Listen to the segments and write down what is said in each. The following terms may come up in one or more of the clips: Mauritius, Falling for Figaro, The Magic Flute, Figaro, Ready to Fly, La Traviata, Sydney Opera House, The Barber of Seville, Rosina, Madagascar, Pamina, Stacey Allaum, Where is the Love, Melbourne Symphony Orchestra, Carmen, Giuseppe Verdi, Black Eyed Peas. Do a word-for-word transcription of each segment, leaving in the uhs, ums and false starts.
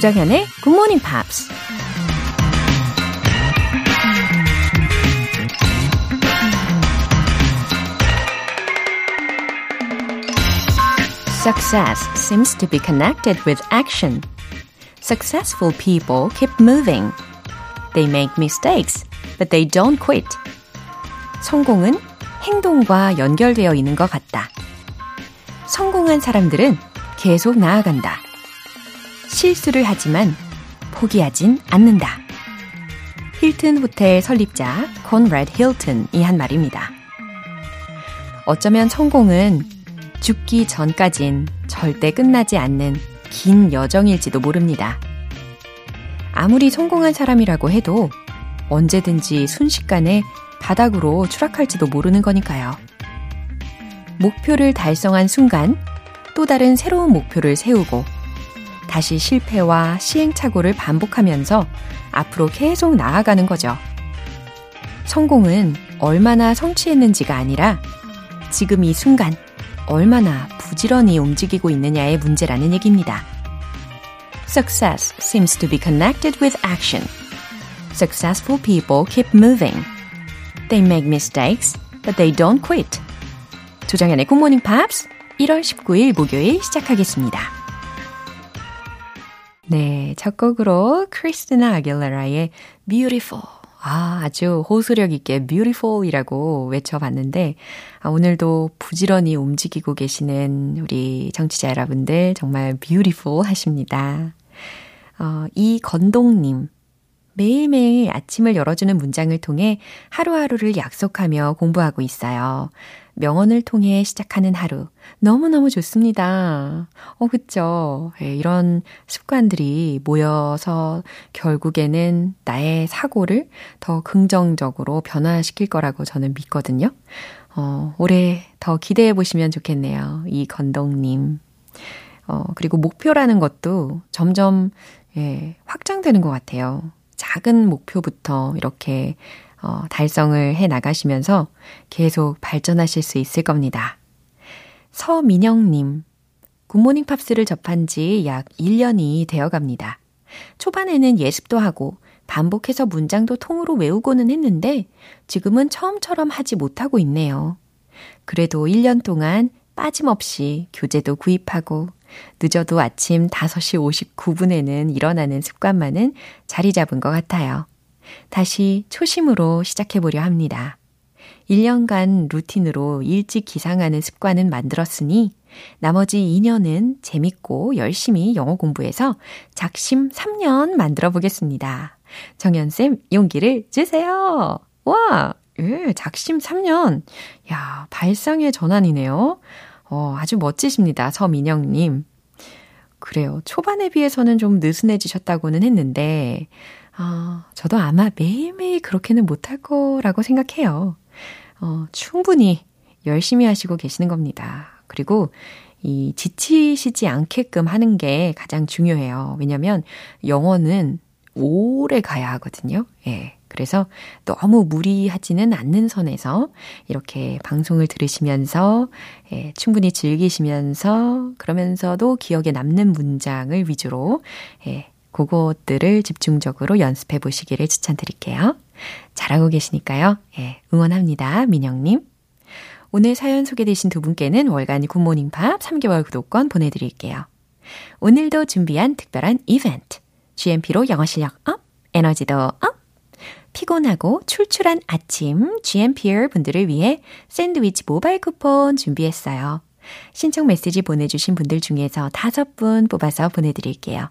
조장현의 Good Morning Pops. Success seems to be connected with action. Successful people keep moving. They make mistakes, but they don't quit. 성공은 행동과 연결되어 있는 것 같다. 성공한 사람들은 계속 나아간다. 실수를 하지만 포기하진 않는다. 힐튼 호텔 설립자 콘라드 힐튼이 한 말입니다. 어쩌면 성공은 죽기 전까진 절대 끝나지 않는 긴 여정일지도 모릅니다. 아무리 성공한 사람이라고 해도 언제든지 순식간에 바닥으로 추락할지도 모르는 거니까요. 목표를 달성한 순간 또 다른 새로운 목표를 세우고 다시 실패와 시행착오를 반복하면서 앞으로 계속 나아가는 거죠. 성공은 얼마나 성취했는지가 아니라 지금 이 순간 얼마나 부지런히 움직이고 있느냐의 문제라는 얘기입니다. Success seems to be connected with action. Successful people keep moving. They make mistakes, but they don't quit. 조정현의 Good Morning Pops 일월 십구일 목요일 시작하겠습니다. 네, 첫 곡으로 크리스티나 아길레라의 Beautiful. 아, 아주 호소력 있게 Beautiful이라고 외쳐봤는데 아, 오늘도 부지런히 움직이고 계시는 우리 청취자 여러분들 정말 Beautiful 하십니다. 어, 이건동님. 매일매일 아침을 열어주는 문장을 통해 하루하루를 약속하며 공부하고 있어요. 명언을 통해 시작하는 하루. 너무너무 좋습니다. 어, 그쵸. 예, 이런 습관들이 모여서 결국에는 나의 사고를 더 긍정적으로 변화시킬 거라고 저는 믿거든요. 어, 올해 더 기대해 보시면 좋겠네요. 이 건동님. 어, 그리고 목표라는 것도 점점, 예, 확장되는 것 같아요. 작은 목표부터 이렇게 어, 달성을 해나가시면서 계속 발전하실 수 있을 겁니다. 서민영님, 굿모닝 팝스를 접한 지 약 일 년이 되어갑니다. 초반에는 예습도 하고 반복해서 문장도 통으로 외우고는 했는데 지금은 처음처럼 하지 못하고 있네요. 그래도 일 년 동안 빠짐없이 교재도 구입하고 늦어도 아침 다섯시 오십구분에는 일어나는 습관만은 자리 잡은 것 같아요. 다시 초심으로 시작해보려 합니다. 일 년간 루틴으로 일찍 기상하는 습관은 만들었으니 나머지 이 년은 재밌고 열심히 영어 공부해서 작심 삼 년 만들어 보겠습니다. 정연쌤 용기를 주세요. 와, 예, 작심 삼 년. 야, 발상의 전환이네요. 어, 아주 멋지십니다. 서민영님. 그래요. 초반에 비해서는 좀 느슨해지셨다고는 했는데 어, 저도 아마 매일매일 그렇게는 못할 거라고 생각해요. 어, 충분히 열심히 하시고 계시는 겁니다. 그리고 이 지치시지 않게끔 하는 게 가장 중요해요. 왜냐하면 영어는 오래 가야 하거든요. 예. 그래서 너무 무리하지는 않는 선에서 이렇게 방송을 들으시면서 예, 충분히 즐기시면서 그러면서도 기억에 남는 문장을 위주로 예, 그것들을 집중적으로 연습해 보시기를 추천드릴게요. 잘하고 계시니까요. 예, 응원합니다. 민영님. 오늘 사연 소개되신 두 분께는 월간 굿모닝팝 삼 개월 구독권 보내드릴게요. 오늘도 준비한 특별한 이벤트. 지엠피로 영어 실력 업, 에너지도 업. 피곤하고 출출한 아침 지엠피얼 분들을 위해 샌드위치 모바일 쿠폰 준비했어요. 신청 메시지 보내주신 분들 중에서 다섯 분 뽑아서 보내드릴게요.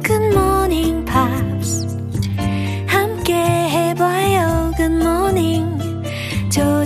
굿모닝 팝스 함께 해봐요. Good morning,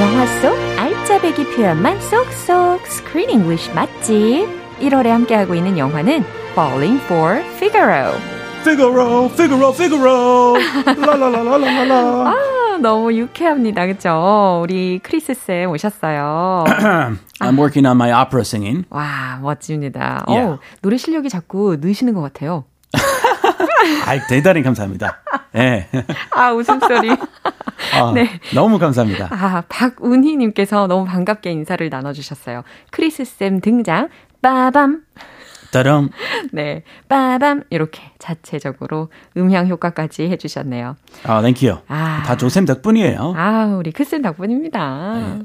영화 속 알짜배기 표현만 쏙쏙 Screen English 맛집. 일월에 함께하고 있는 영화는 Falling for Figaro. Figaro, Figaro, Figaro. 라라라라라라. 아, 너무 유쾌합니다. 그렇죠? 우리 크리스 쌤 오셨어요. I'm working on my opera singing. 와, 멋집니다. Yeah. 오, 노래 실력이 자꾸 느시는 것 같아요. 아, 대단히 감사합니다. 네. 아, 웃음소리. 아, 네. 너무 감사합니다. 아, 박운희님께서 너무 반갑게 인사를 나눠주셨어요. 크리스쌤 등장, 빠밤. 따람. 네, 빠밤. 이렇게 자체적으로 음향 효과까지 해주셨네요. 아, 땡큐요. 아, 다 조쌤 덕분이에요. 아, 우리 크쌤 덕분입니다.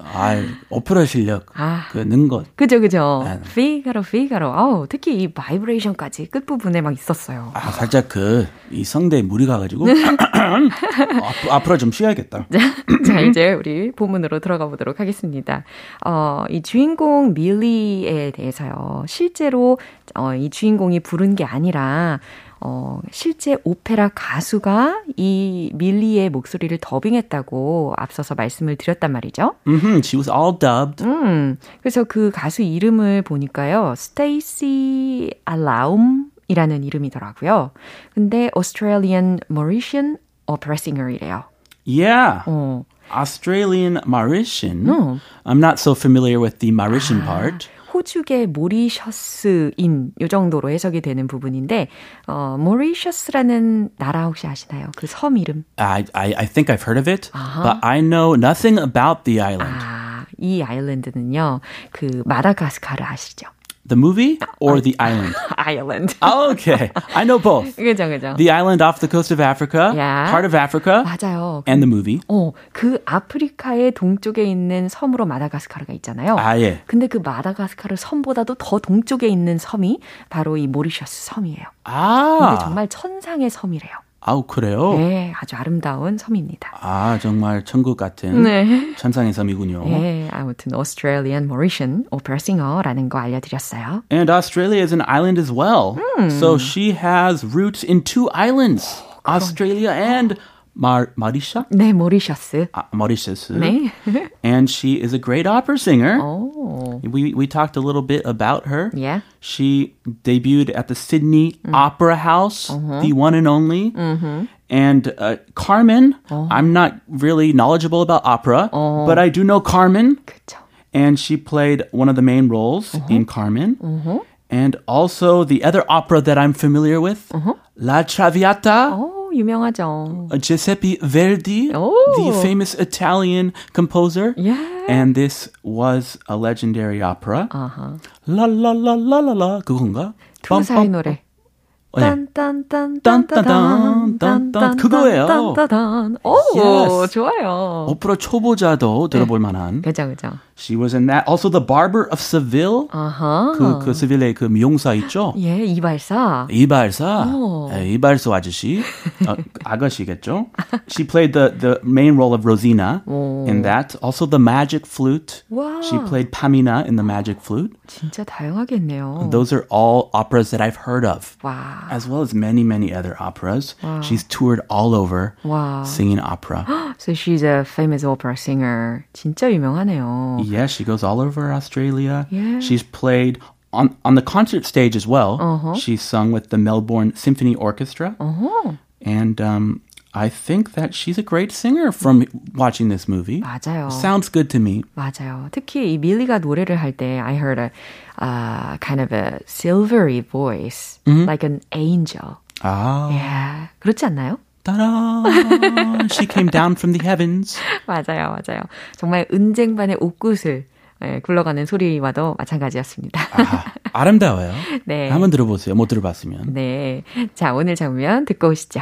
아, 오프라 실력. 아, 그, 는 것. 그죠, 그죠. 아, 피가로, 피가로. 아우, 특히 이 바이브레이션까지 끝부분에 막 있었어요. 아, 살짝 그, 이 성대에 물이 가가지고. 어, 앞으로 좀 쉬어야겠다. 자, 이제 우리 본문으로 들어가 보도록 하겠습니다. 어, 이 주인공 밀리에 대해서요. 실제로 어, 이 주인공이 부른 게 아니라 어, 실제 오페라 가수가 이 밀리의 목소리를 더빙했다고 앞서서 말씀을 드렸단 말이죠. Mm-hmm, she was all dubbed. 음, 그래서 그 가수 이름을 보니까요, Stacey Allaum 이라는 이름이더라고요. 근데 Australian Mauritian Opera Singer이래요. Yeah. 어. Australian Mauritian. 어. I'm not so familiar with the Mauritian 아. part. 호주계 모리셔스인 이 정도로 해석이 되는 부분인데 어, 모리셔스라는 나라 혹시 아시나요? 그 섬 이름. I, I, I think I've heard of it, uh-huh. but I know nothing about the island. 아, 이 아일랜드는요. 그 마다가스카르 아시죠? The movie or the island? Island. Oh, okay. I know both. 그죠, 그죠. The island off the coast of Africa, yeah. part of Africa, 맞아요. and the movie. 어, 그 아프리카의 동쪽에 있는 섬으로 마다가스카르가 있잖아요. 아, 예. 근데 그 마다가스카르 섬보다도 더 동쪽에 있는 섬이 바로 이 모리셔스 섬이에요. 아. 근데 정말 천상의 섬이래요. 아우, 그래요? 네, 아주 아름다운 섬입니다. 아, 정말 천국 같은 네. 천상의 섬이군요. 네, 아무튼 Australian Mauritian Opera Singer라는 거 알려드렸어요. And Australia is an island as well. 음. So she has roots in two islands, 오, Australia and Mar- Mauritius? 네, 모리셔스. 아, 모리셔스. 네. And she is a great opera singer. Oh. We we talked a little bit about her. Yeah. She debuted at the Sydney mm. Opera House, uh-huh. the one and only. Mm-hmm. And uh, Carmen, oh. I'm not really knowledgeable about opera, oh. but I do know Carmen. 그쵸. And she played one of the main roles uh-huh. in Carmen. Uh-huh. And also the other opera that I'm familiar with, uh-huh. La Traviata. Oh. 유명하죠. Giuseppe Verdi, oh. the famous Italian composer. Yeah. And this was a legendary opera. Uh-huh. La la la la la la. 그건가? 두사의 노래. 딴딴딴딴딴딴딴딴 그거예요. 딴딴. 오, yes. 좋아요. 오프라 초보자도 들어볼 만한. 그죠, 그죠. She was in that. Also, The Barber of Seville. 아하. 그, 그 세빌레의 그 미용사 있죠? 예, 이발사. 이발사. 예, 이발소 아저씨. 어, 아가씨겠죠? She played the, the main role of Rosina 오. in that. Also, The Magic Flute. 와. She played Pamina in The Magic Flute. 진짜 다양하겠네요. Those are all operas that I've heard of. 와. As well as many, many other operas. 와. She's toured all over 와. singing opera. So she's a famous opera singer. 진짜 유명하네요. Yeah, she goes all over Australia. Yeah. She's played on, on the concert stage as well. Uh-huh. She's sung with the Melbourne Symphony Orchestra. Uh-huh. And um, I think that she's a great singer from watching this movie. 맞아요. Sounds good to me. 맞아요. 특히 이 밀리가 노래를 할 때 I heard a uh, kind of a silvery voice, mm-hmm. like an angel. 아. Yeah. 그렇지 않나요? 따라 She came down from the heavens. 맞아요, 맞아요. 정말 은쟁반의 옷구슬 예, 굴러가는 소리와도 마찬가지였습니다. 아, 아름다워요. 네. 한번 들어보세요. 못 들어봤으면. 네. 자, 오늘 장면 듣고 오시죠.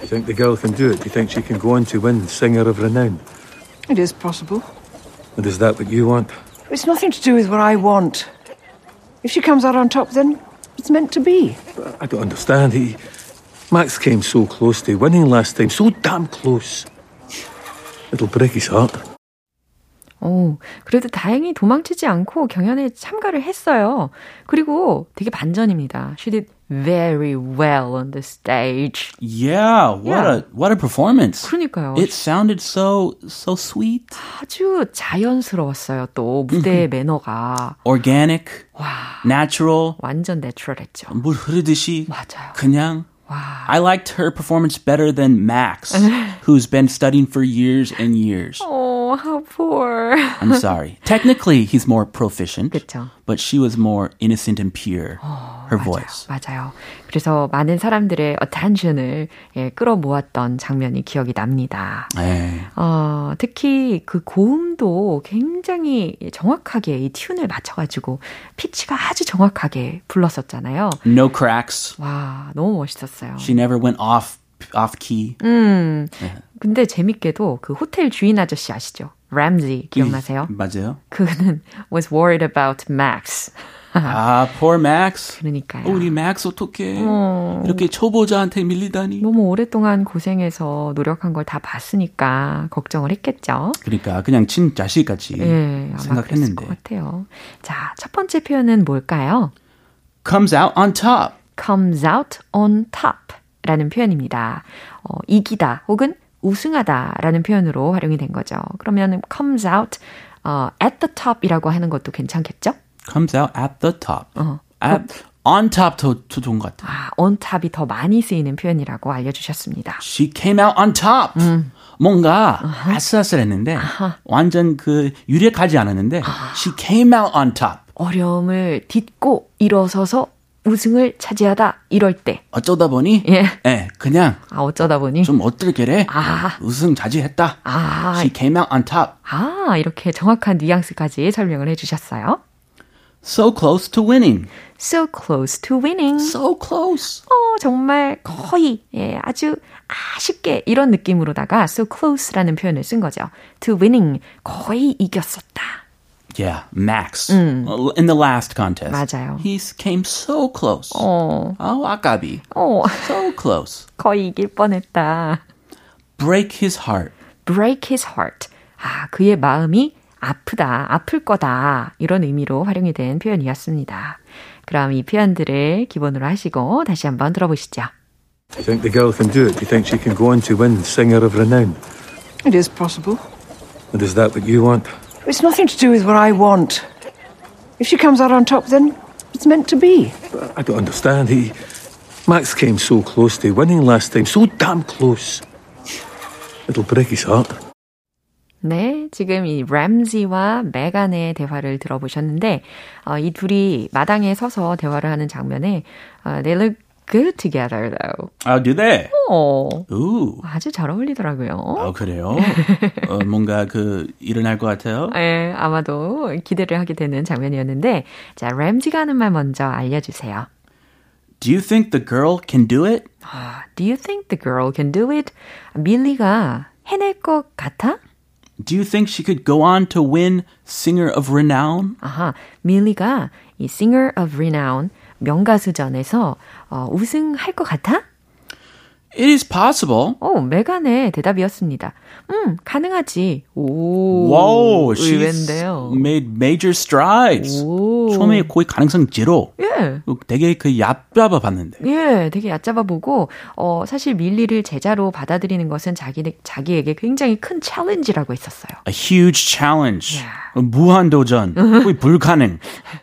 You think the girl can do it? You think she can go on to win singer of renown? It is possible. And is that what you want? It's nothing to do with what I want. If she comes out on top, then it's meant to be. But I don't understand. He... Max came so close to winning last time. So damn close. It'll break his heart. 오, 그래도 다행히 도망치지 않고 경연에 참가를 했어요. 그리고 되게 반전입니다. She did very well on the stage. Yeah, what yeah. a what a performance. 그러니까요. It sounded so so sweet. 아주 자연스러웠어요. 또 무대의 매너가 organic, 와, natural. 완전 내추럴했죠. 물 흐르듯이 맞아요. 그냥 Wow. I liked her performance better than Max, who's been studying for years and years. Oh, how poor. I'm sorry. Technically, he's more proficient, 그쵸. But she was more innocent and pure, oh, her 맞아요, voice. 맞아요. 그래서 많은 사람들의 attention을 예, 끌어모았던 장면이 기억이 납니다. 어, 특히 그 고음도 굉장히 정확하게 이 튠을 맞춰가지고 피치가 아주 정확하게 불렀었잖아요. No cracks. 와, 너무 멋있었어요. She never went off off key. 음, yeah. 근데 재밌게도 그 호텔 주인 아저씨 아시죠? 램지 기억나세요? 맞아요. 그는 was worried about Max. 아, poor Max. 그러니까요. 우리 Max 어떡해. 어... 이렇게 초보자한테 밀리다니. 너무 오랫동안 고생해서 노력한 걸 다 봤으니까 걱정을 했겠죠. 그러니까 그냥 친자식같이 예, 생각했는데. 것 같아요. 자, 첫 번째 표현은 뭘까요? Comes out on top. comes out on top 라는 표현입니다. 어, 이기다 혹은 우승하다 라는 표현으로 활용이 된 거죠. 그러면 comes out 어, at the top 이라고 하는 것도 괜찮겠죠? comes out at the top. 어. at, on top 더, 더 좋은 것 같아요. 아, on top이 더 많이 쓰이는 표현이라고 알려주셨습니다. She came out on top. 음. 뭔가 uh-huh. 아슬아슬했는데 uh-huh. 완전 그 유력하지 않았는데 uh-huh. She came out on top. 어려움을 딛고 일어서서 우승을 차지하다 이럴 때 어쩌다 보니 예, 예 그냥 아 어쩌다 보니 좀 어떨게래 아. 우승 차지했다 아. She came out on top 아 이렇게 정확한 뉘앙스까지 설명을 해주셨어요. So close to winning. So close to winning. So close. 어 정말 거의 예 아주 아쉽게 이런 느낌으로다가 so close라는 표현을 쓴 거죠. To winning 거의 이겼었다. Yeah, Max. 음. In the last contest. 맞아요. He came so close. 어. Oh, 아까비. 어. So close. 거의 이길 뻔했다. Break his heart. Break his heart. 아, 그의 마음이 아프다, 아플 거다. 이런 의미로 활용이 된 표현이었습니다. 그럼 이 표현들을 기본으로 하시고 다시 한번 들어보시죠. You think the girl can do it? You think she can go on to win Singer of Renown? It is possible. And is that what you want? It's nothing to do with what I want. If she comes out on top, then it's meant to be. I don't understand. He, Max came so close to winning last time. So damn close. It'll break his heart. 네, 지금 이 램지와 메간의 대화를 들어보셨는데 어, 이 둘이 마당에 서서 대화를 하는 장면에 어, They look good together, though. Oh, do they? Oh. Ooh. 아주 잘 어울리더라고요. 아, 그래요? 어, 뭔가 그 일어날 것 같아요? 네, 아마도 기대를 하게 되는 장면이었는데 자, 램지가 하는 말 먼저 알려주세요. Do you think the girl can do it? 아, do you think the girl can do it? 밀리가 해낼 것 같아? Do you think she could go on to win Singer of Renown? 아하, 밀리가 이 Singer of Renown 명가수전에서 어, 우승할 것 같아? It is possible. 오, 메간의 대답이었습니다. 음, 가능하지. 오, wow, 의외인데요. She's made major strides. 오. 처음에 거의 가능성 제로. 예. 되게 그 얕잡아 봤는데. 예, 되게 얕잡아 보고 어, 사실 밀리를 제자로 받아들이는 것은 자기, 자기에게 굉장히 큰 챌린지라고 했었어요. A huge challenge. Yeah. 무한도전. 거의 불가능.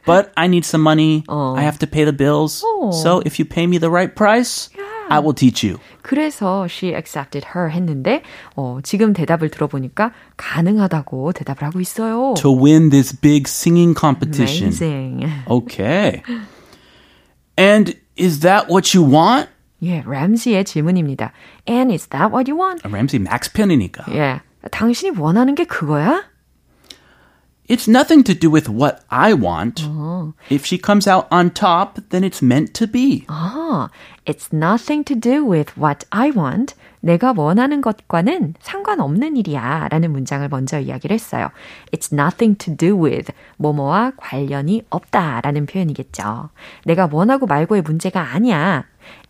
But I need some money. 어. I have to pay the bills. 어. So if you pay me the right price... Yeah. I will teach you. 그래서 she accepted her 했는데 어, 지금 대답을 들어보니까 가능하다고 대답을 하고 있어요. To win this big singing competition. Amazing. Okay. And is that what you want? 예, 램지의 질문입니다. And is that what you want? 램지 맥스 편이니까. 예, 당신이 원하는 게 그거야? It's nothing to do with what I want. 어. If she comes out on top, then it's meant to be. 아, it's nothing to do with what I want. 내가 원하는 것과는 상관없는 일이야 라는 문장을 먼저 이야기를 했어요. It's nothing to do with 뭐뭐와 관련이 없다 라는 표현이겠죠. 내가 원하고 말고의 문제가 아니야.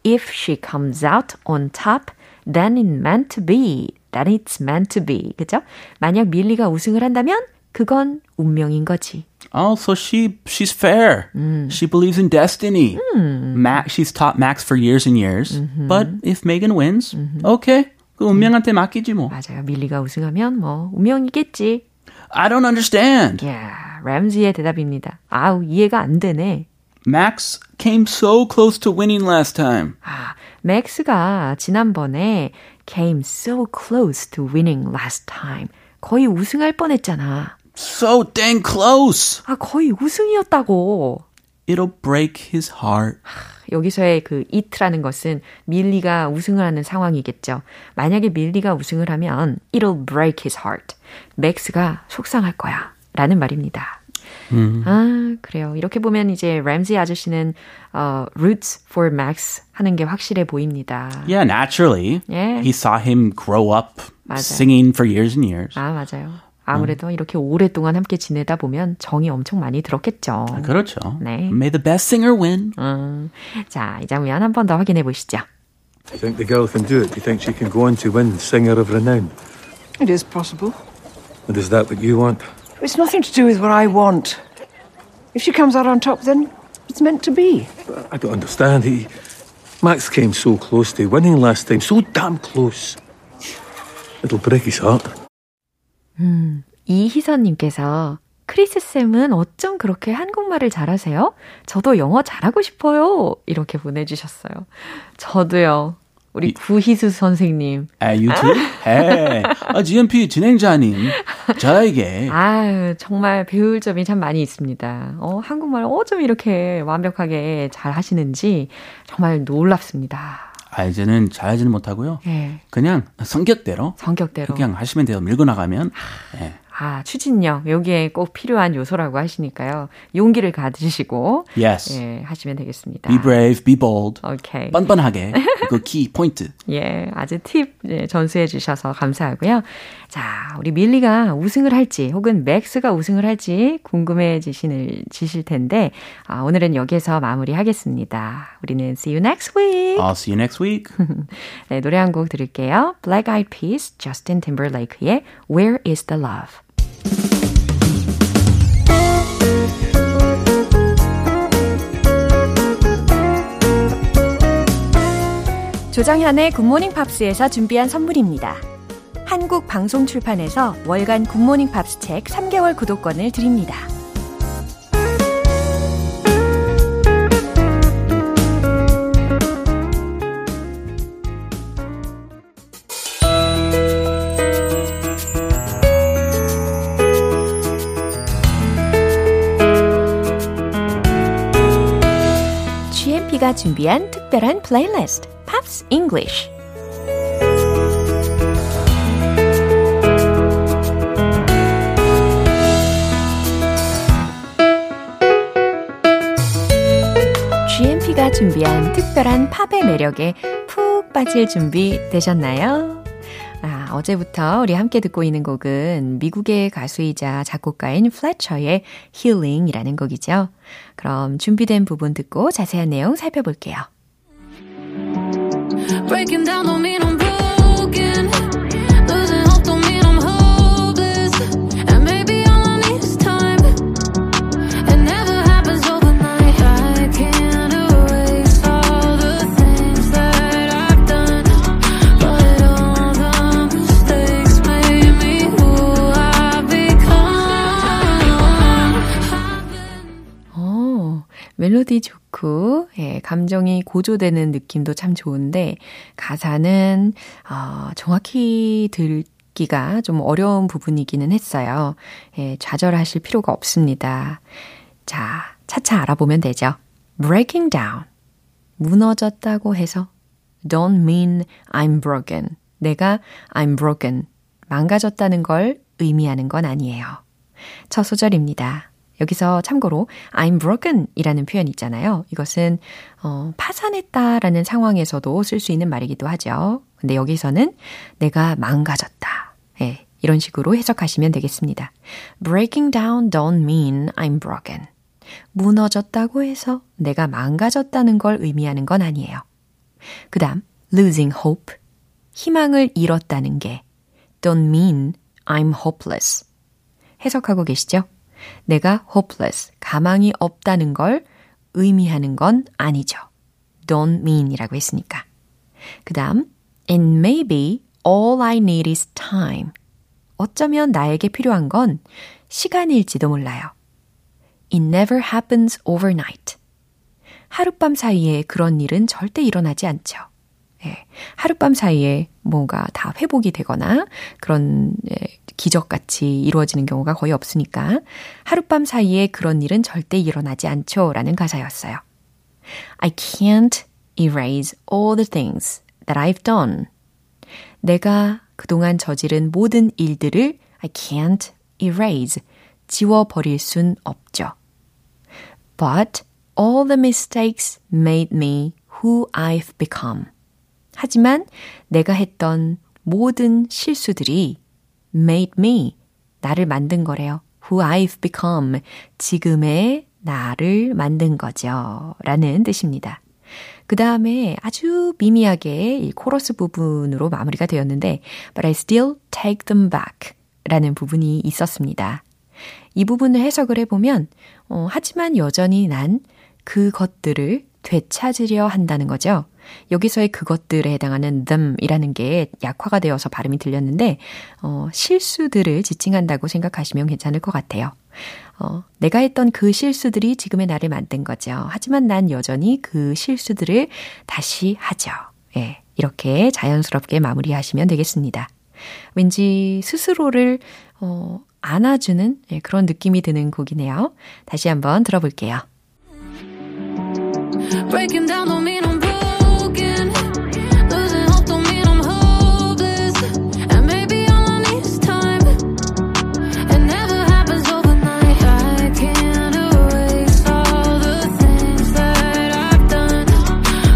If she comes out on top, then it meant to be. Then it's meant to be. 그죠? 만약 밀리가 우승을 한다면 그건 운명인 거지. Oh, so she, she's fair. Mm. She believes in destiny. Mm. Max, she's taught Max for years and years. Mm-hmm. But if Megan wins, mm-hmm. okay. 그 운명한테 맡기지 뭐. 맞아요. 밀리가 우승하면 뭐 운명이겠지. I don't understand. Yeah, 램지의 대답입니다. 아우, 이해가 안 되네. Max came so close to winning last time. 아, 맥스가 지난번에 came so close to winning last time. 거의 우승할 뻔했잖아. So dang close. 아, 거의 우승이었다고. It'll break his heart. 여기서의 그 it라는 것은 밀리가 우승을 하는 상황이겠죠. 만약에 밀리가 우승을 하면 it'll break his heart. 맥스가 속상할 거야 라는 말입니다. 음. 아, 그래요. 이렇게 보면 이제 램지 아저씨는 어, roots for Max 하는 게 확실해 보입니다. Yeah, naturally. Yeah. He saw him grow up 맞아요. Singing for years and years. 아, 맞아요. 아무래도 음. 이렇게 오랫동안 함께 지내다 보면 정이 엄청 많이 들었겠죠. 아, 그렇죠. 네. May the best singer win. 음. 자, 이 장면 한 번 더 확인해 보시죠. I think the girl can do it. You think she can go on to win singer of renown? It is possible. And is that what you want? It's nothing to do with what I want. If she comes out on top, then it's meant to be. I don't understand. He, Max came so close to winning last time. So damn close. It'll break his heart. 음, 이희선님께서 크리스쌤은 어쩜 그렇게 한국말을 잘하세요? 저도 영어 잘하고 싶어요. 이렇게 보내주셨어요. 저도요. 우리 구희수 선생님. 아, 유튜브? 에, 아, 지엠피 진행자님. 저에게. 아유, 정말 배울 점이 참 많이 있습니다. 어, 한국말 어쩜 이렇게 완벽하게 잘 하시는지 정말 놀랍습니다. 아, 이제는 잘하지는 못하고요. 예. 그냥 성격대로. 성격대로. 그냥 하시면 돼요. 밀고 나가면. 아, 예. 아, 추진력. 여기에 꼭 필요한 요소라고 하시니까요. 용기를 가지시고. Yes. 예, 하시면 되겠습니다. Be brave, be bold. Okay. 뻔뻔하게. 그 키 포인트. 예, 아주 팁 예, 전수해 주셔서 감사하고요. 자, 우리 밀리가 우승을 할지 혹은 맥스가 우승을 할지 궁금해지실 지실 텐데 아, 오늘은 여기에서 마무리하겠습니다. 우리는 see you next week. I'll see you next week. 네, 노래 한 곡 들을게요. Black Eyed Peas, Justin Timberlake의 Where is the Love. 조장현의 굿모닝 팝스에서 준비한 선물입니다. 한국 방송 출판에서 월간 굿모닝 팝스 책 삼 개월 구독권을 드립니다. 지엠피가 준비한 특별한 플레이리스트 Pops English. 지엠피가 준비한 특별한 팝의 매력에 푹 빠질 준비 되셨나요? 아, 어제부터 우리 함께 듣고 있는 곡은 미국의 가수이자 작곡가인 플래처의 Healing이라는 곡이죠. 그럼 준비된 부분 듣고 자세한 내용 살펴볼게요. Breaking down don't mean I'm broken. Losing hope don't mean I'm hopeless. And maybe all I need is time. It never happens overnight. I can't erase all the things that I've done, but all the mistakes made me who I've become. 오, 멜로디 좋고 예, 감정이 고조되는 느낌도 참 좋은데 가사는 어, 정확히 듣기가 좀 어려운 부분이기는 했어요. 예, 좌절하실 필요가 없습니다. 자, 차차 알아보면 되죠. Breaking down, 무너졌다고 해서 Don't mean I'm broken. 내가 I'm broken, 망가졌다는 걸 의미하는 건 아니에요. 첫 소절입니다. 여기서 참고로 I'm broken 이라는 표현 있잖아요. 이것은 어, 파산했다라는 상황에서도 쓸 수 있는 말이기도 하죠. 근데 여기서는 내가 망가졌다. 예, 이런 식으로 해석하시면 되겠습니다. Breaking down don't mean I'm broken. 무너졌다고 해서 내가 망가졌다는 걸 의미하는 건 아니에요. 그 다음 losing hope, 희망을 잃었다는 게 don't mean I'm hopeless. 해석하고 계시죠? 내가 hopeless, 가망이 없다는 걸 의미하는 건 아니죠. don't mean이라고 했으니까. 그 다음 and maybe all I need is time. 어쩌면 나에게 필요한 건 시간일지도 몰라요. It never happens overnight. 하룻밤 사이에 그런 일은 절대 일어나지 않죠. 예, 하룻밤 사이에 뭔가 다 회복이 되거나 그런 예, 기적같이 이루어지는 경우가 거의 없으니까 하룻밤 사이에 그런 일은 절대 일어나지 않죠. 라는 가사였어요. I can't erase all the things that I've done. 내가 그동안 저지른 모든 일들을 I can't erase, 지워버릴 순 없죠. But all the mistakes made me who I've become. 하지만 내가 했던 모든 실수들이 made me, 나를 만든 거래요. Who I've become, 지금의 나를 만든 거죠. 라는 뜻입니다. 그 다음에 아주 미미하게 이 코러스 부분으로 마무리가 되었는데 But I still take them back 라는 부분이 있었습니다. 이 부분을 해석을 해보면 어, 하지만 여전히 난 그것들을 되찾으려 한다는 거죠. 여기서의 그것들에 해당하는 them이라는 게 약화가 되어서 발음이 들렸는데 어, 실수들을 지칭한다고 생각하시면 괜찮을 것 같아요. 어, 내가 했던 그 실수들이 지금의 나를 만든 거죠. 하지만 난 여전히 그 실수들을 다시 하죠. 예, 이렇게 자연스럽게 마무리하시면 되겠습니다. 왠지 스스로를 어, 안아주는 예, 그런 느낌이 드는 곡이네요. 다시 한번 들어볼게요. Breaking down don't mean I'm broken. Losing hope don't mean I'm hopeless. And maybe all I need is time. It never happens overnight. I can't erase all the things that I've done.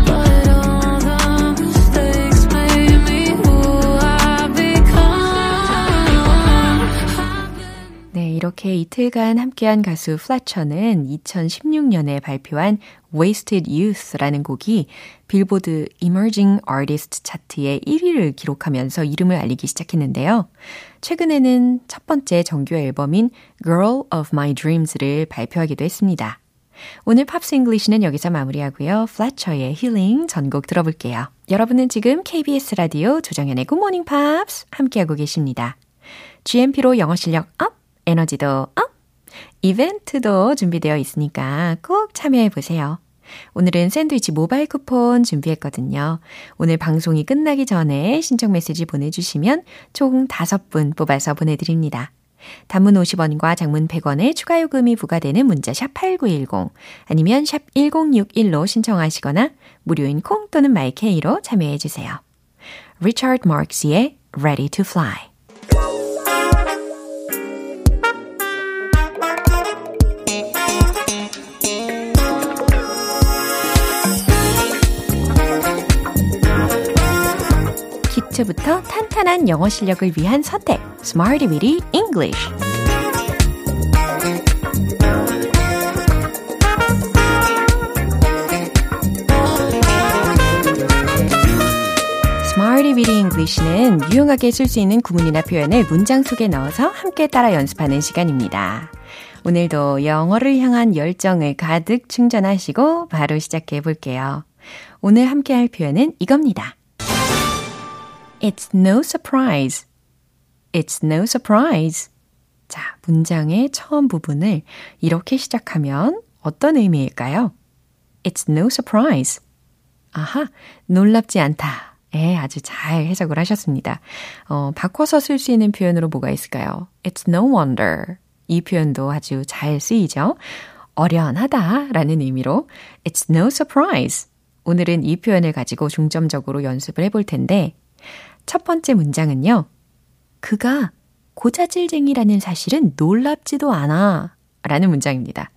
But all the mistakes made me who I've become. 네, 이렇게 이틀간 함께한 가수 플래처는 이천십육 년에 발표한 Wasted Youth라는 곡이 빌보드 Emerging Artist 차트에 일 위를 기록하면서 이름을 알리기 시작했는데요. 최근에는 첫 번째 정규 앨범인 Girl of My Dreams를 발표하기도 했습니다. 오늘 팝스 잉글리시는 여기서 마무리하고요. 플래처의 힐링 전곡 들어볼게요. 여러분은 지금 케이비에스 라디오 조정현의 Good Morning Pops 함께하고 계십니다. 지엠피로 영어 실력 업, 에너지도 업, 이벤트도 준비되어 있으니까 꼭 참여해보세요. 오늘은 샌드위치 모바일 쿠폰 준비했거든요. 오늘 방송이 끝나기 전에 신청 메시지 보내주시면 총 다섯 분 뽑아서 보내드립니다. 단문 오십 원과 장문 백 원의 추가 요금이 부과되는 문자 샵 팔구일공 아니면 샵 천육십일로 신청하시거나 무료인 콩 또는 마이케이로 참여해주세요. 리차드 마크스의 Ready to Fly. 부터 탄탄한 영어 실력을 위한 선택 Smarty Weedy English Smarty Weedy English는 유용하게 쓸 수 있는 구문이나 표현을 문장 속에 넣어서 함께 따라 연습하는 시간입니다. 오늘도 영어를 향한 열정을 가득 충전하시고 바로 시작해 볼게요. 오늘 함께 할 표현은 이겁니다. It's no surprise. It's no surprise. 자, 문장의 처음 부분을 이렇게 시작하면 어떤 의미일까요? It's no surprise. 아하, 놀랍지 않다. 예, 아주 잘 해석을 하셨습니다. 어, 바꿔서 쓸 수 있는 표현으로 뭐가 있을까요? It's no wonder. 이 표현도 아주 잘 쓰이죠. 어련하다라는 의미로 It's no surprise. 오늘은 이 표현을 가지고 중점적으로 연습을 해볼 텐데 첫 번째 문장은요. 그가 고자질쟁이라는 사실은 놀랍지도 않아 라는 문장입니다.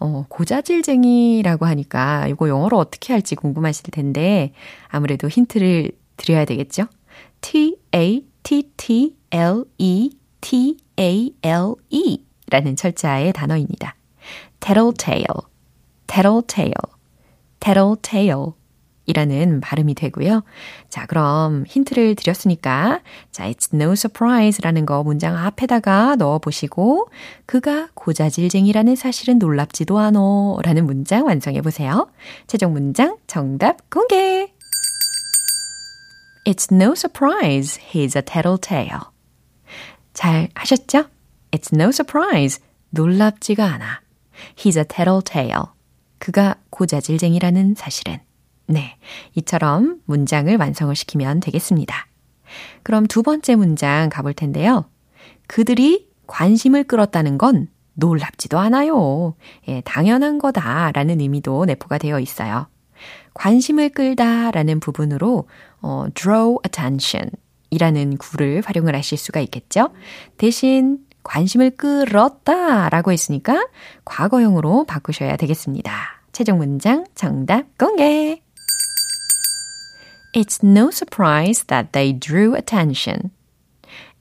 어, 고자질쟁이라고 하니까 이거 영어로 어떻게 할지 궁금하실 텐데 아무래도 힌트를 드려야 되겠죠? T-A-T-T-L-E-T-A-L-E 라는 철자의 단어입니다. Tattletale, tattletale, tattletale 이라는 발음이 되고요. 자, 그럼 힌트를 드렸으니까 자, It's no surprise라는 거 문장 앞에다가 넣어보시고 그가 고자질쟁이라는 사실은 놀랍지도 않어 라는 문장 완성해보세요. 최종 문장 정답 공개! It's no surprise he's a tattletale. 잘 하셨죠? It's no surprise. 놀랍지가 않아. He's a tattletale. 그가 고자질쟁이라는 사실은. 네, 이처럼 문장을 완성을 시키면 되겠습니다. 그럼 두 번째 문장 가볼 텐데요. 그들이 관심을 끌었다는 건 놀랍지도 않아요. 예, 당연한 거다라는 의미도 내포가 되어 있어요. 관심을 끌다라는 부분으로 어, draw attention 이라는 구를 활용을 하실 수가 있겠죠. 대신 관심을 끌었다 라고 했으니까 과거형으로 바꾸셔야 되겠습니다. 최종 문장 정답 공개! It's no surprise that they drew attention.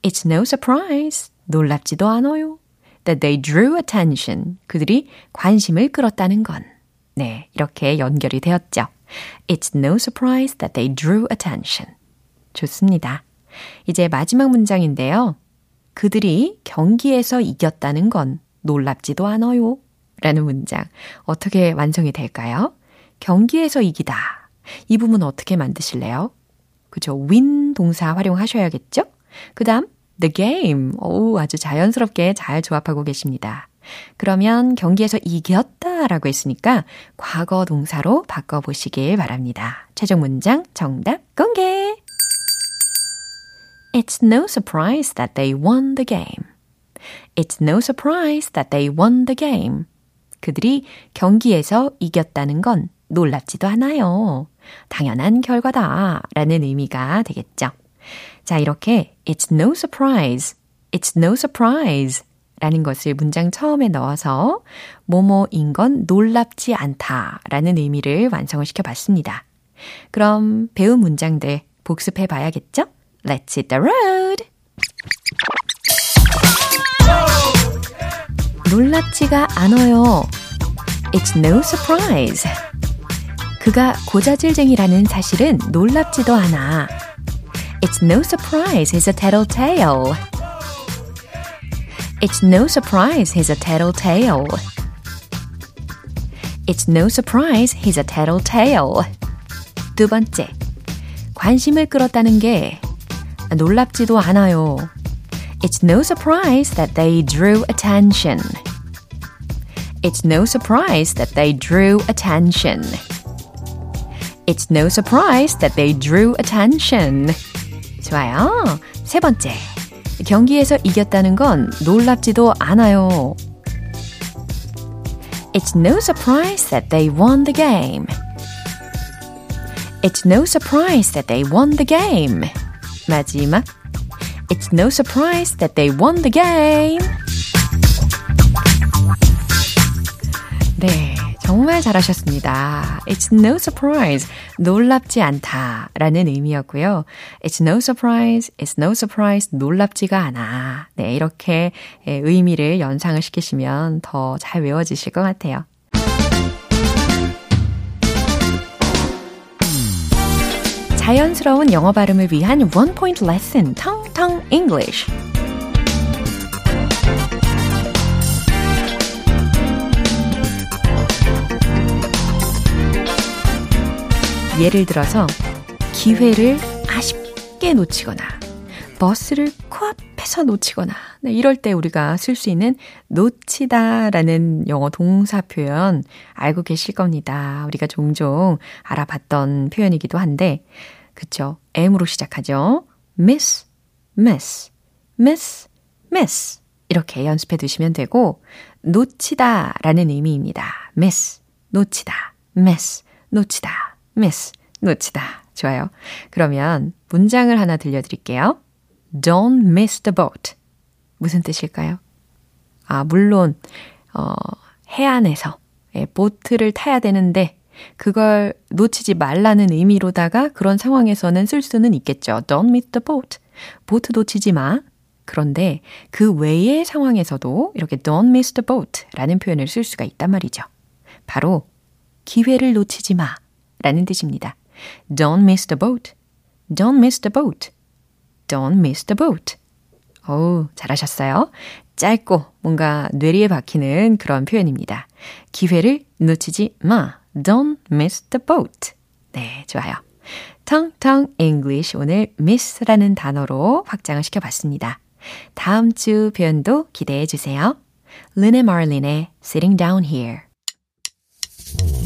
It's no surprise. 놀랍지도 않아요. That they drew attention. 그들이 관심을 끌었다는 건. 네, 이렇게 연결이 되었죠. It's no surprise that they drew attention. 좋습니다. 이제 마지막 문장인데요. 그들이 경기에서 이겼다는 건 놀랍지도 않아요. 라는 문장. 어떻게 완성이 될까요? 경기에서 이기다. 이 부분 어떻게 만드실래요? 그죠? win 동사 활용하셔야겠죠? 그 다음, the game. 오, 아주 자연스럽게 잘 조합하고 계십니다. 그러면 경기에서 이겼다라고 했으니까 과거 동사로 바꿔보시길 바랍니다. 최종 문장 정답 공개! It's no surprise that they won the game. It's no surprise that they won the game. 그들이 경기에서 이겼다는 건 놀랍지도 않아요. 당연한 결과다 라는 의미가 되겠죠. 자, 이렇게 It's no surprise, It's no surprise 라는 것을 문장 처음에 넣어서 뭐뭐인 건 놀랍지 않다 라는 의미를 완성을 시켜봤습니다. 그럼 배운 문장들 복습해 봐야겠죠? Let's hit the road! 놀랍지가 않아요. It's no surprise. 그가 고자질쟁이라는 사실은 놀랍지도 않아. It's no surprise he's a tattletale. It's no surprise he's a tattletale. It's no surprise he's a tattletale. 두 번째, 관심을 끌었다는 게 놀랍지도 않아요. It's no surprise that they drew attention. It's no surprise that they drew attention. It's no surprise that they drew attention. 좋아요. 세 번째, 경기에서 이겼다는 건 놀랍지도 않아요. It's no surprise that they won the game. It's no surprise that they won the game. 마지막, It's no surprise that they won the game. 네, 정말 잘하셨습니다. It's no surprise, 놀랍지 않다 라는 의미였고요. It's no surprise, it's no surprise, 놀랍지가 않아. 네, 이렇게 의미를 연상을 시키시면 더 잘 외워지실 것 같아요. 자연스러운 영어 발음을 위한 One Point Lesson, Tong Tong English. 예를 들어서 기회를 아쉽게 놓치거나 버스를 코앞에서 놓치거나 네, 이럴 때 우리가 쓸 수 있는 놓치다라는 영어 동사 표현 알고 계실 겁니다. 우리가 종종 알아봤던 표현이기도 한데 그쵸? M으로 시작하죠. miss, miss, miss, miss 이렇게 연습해 두시면 되고 놓치다 라는 의미입니다. miss, 놓치다, miss, 놓치다, miss, 놓치다. 좋아요. 그러면 문장을 하나 들려드릴게요. Don't miss the boat. 무슨 뜻일까요? 아, 물론 어, 해안에서 예, 보트를 타야 되는데 그걸 놓치지 말라는 의미로다가 그런 상황에서는 쓸 수는 있겠죠. Don't miss the boat. 보트 놓치지 마. 그런데 그 외의 상황에서도 이렇게 don't miss the boat 라는 표현을 쓸 수가 있단 말이죠. 바로 기회를 놓치지 마 라는 뜻입니다. Don't miss the boat. Don't miss the boat. Don't miss the boat. 어우, 잘하셨어요. 짧고 뭔가 뇌리에 박히는 그런 표현입니다. 기회를 놓치지 마. Don't miss the boat. 네, 좋아요. 텅텅 English 오늘 miss라는 단어로 확장을 시켜봤습니다. 다음 주 표현도 기대해 주세요. Lynette Marlin의 Sitting Down Here.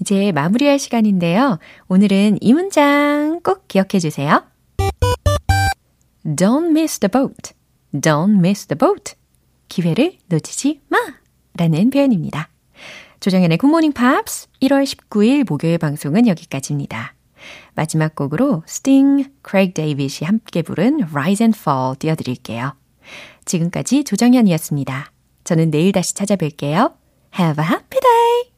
이제 마무리할 시간인데요. 오늘은 이 문장 꼭 기억해 주세요. Don't miss the boat. Don't miss the boat. 기회를 놓치지 마. 라는 표현입니다. 조정현의 굿모닝 팝스 일월 십구일 목요일 방송은 여기까지입니다. 마지막 곡으로 스팅, 크레이그 데이빗이 함께 부른 Rise and Fall 띄워드릴게요. 지금까지 조정현이었습니다. 저는 내일 다시 찾아뵐게요. Have a happy day!